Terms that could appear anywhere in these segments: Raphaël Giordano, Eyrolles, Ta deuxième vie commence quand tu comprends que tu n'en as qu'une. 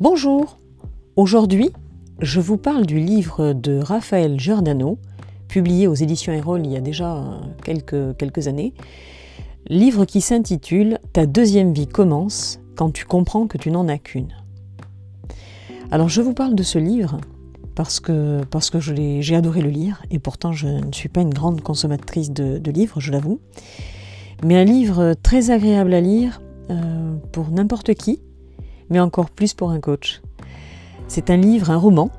Bonjour! Aujourd'hui, je vous parle du livre de Raphaël Giordano, publié aux éditions Eyrolles il y a déjà quelques années, livre qui s'intitule « Ta deuxième vie commence quand tu comprends que tu n'en as qu'une ». Alors je vous parle de ce livre parce que j'ai adoré le lire, et pourtant je ne suis pas une grande consommatrice de livres, je l'avoue. Mais un livre très agréable à lire pour n'importe qui, mais encore plus pour un coach. C'est un livre, un roman,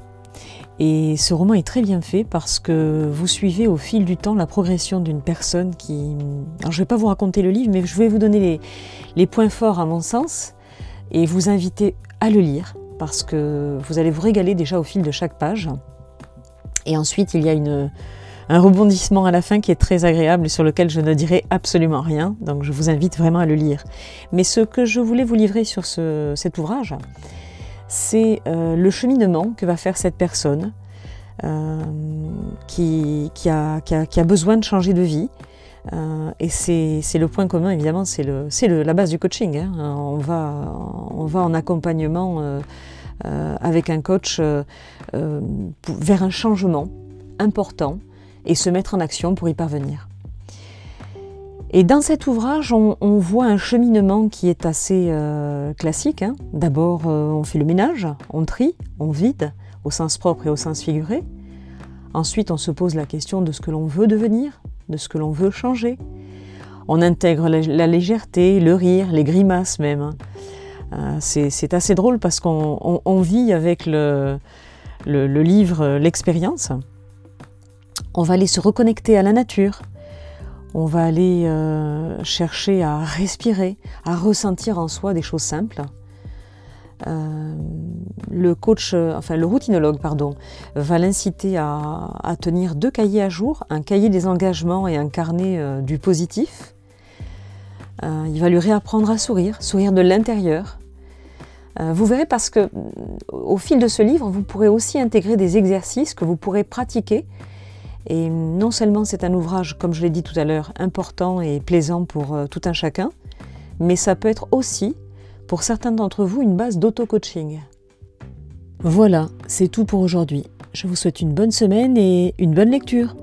et ce roman est très bien fait parce que vous suivez au fil du temps la progression d'une personne qui... Alors je ne vais pas vous raconter le livre, mais je vais vous donner les points forts à mon sens, et vous inviter à le lire, parce que vous allez vous régaler déjà au fil de chaque page. Et ensuite, il y a un rebondissement à la fin qui est très agréable et sur lequel je ne dirai absolument rien, donc je vous invite vraiment à le lire. Mais ce que je voulais vous livrer sur cet ouvrage, c'est le cheminement que va faire cette personne qui a besoin de changer de vie. Et c'est le point commun, évidemment, c'est la base du coaching, hein. On va en accompagnement avec un coach vers un changement important et se mettre en action pour y parvenir. Et dans cet ouvrage, on voit un cheminement qui est assez classique, hein. D'abord, on fait le ménage, on trie, on vide, au sens propre et au sens figuré. Ensuite, on se pose la question de ce que l'on veut devenir, de ce que l'on veut changer. On intègre la légèreté, le rire, les grimaces même. C'est assez drôle parce qu'on vit avec le livre l'expérience. On va aller se reconnecter à la nature. On va aller chercher à respirer, à ressentir en soi des choses simples. Le routinologue, va l'inciter à tenir 2 cahiers à jour, un cahier des engagements et un carnet du positif. Il va lui réapprendre à sourire de l'intérieur. Vous verrez, parce que au fil de ce livre, vous pourrez aussi intégrer des exercices que vous pourrez pratiquer. Et non seulement c'est un ouvrage, comme je l'ai dit tout à l'heure, important et plaisant pour tout un chacun, mais ça peut être aussi, pour certains d'entre vous, une base d'auto-coaching. Voilà, c'est tout pour aujourd'hui. Je vous souhaite une bonne semaine et une bonne lecture.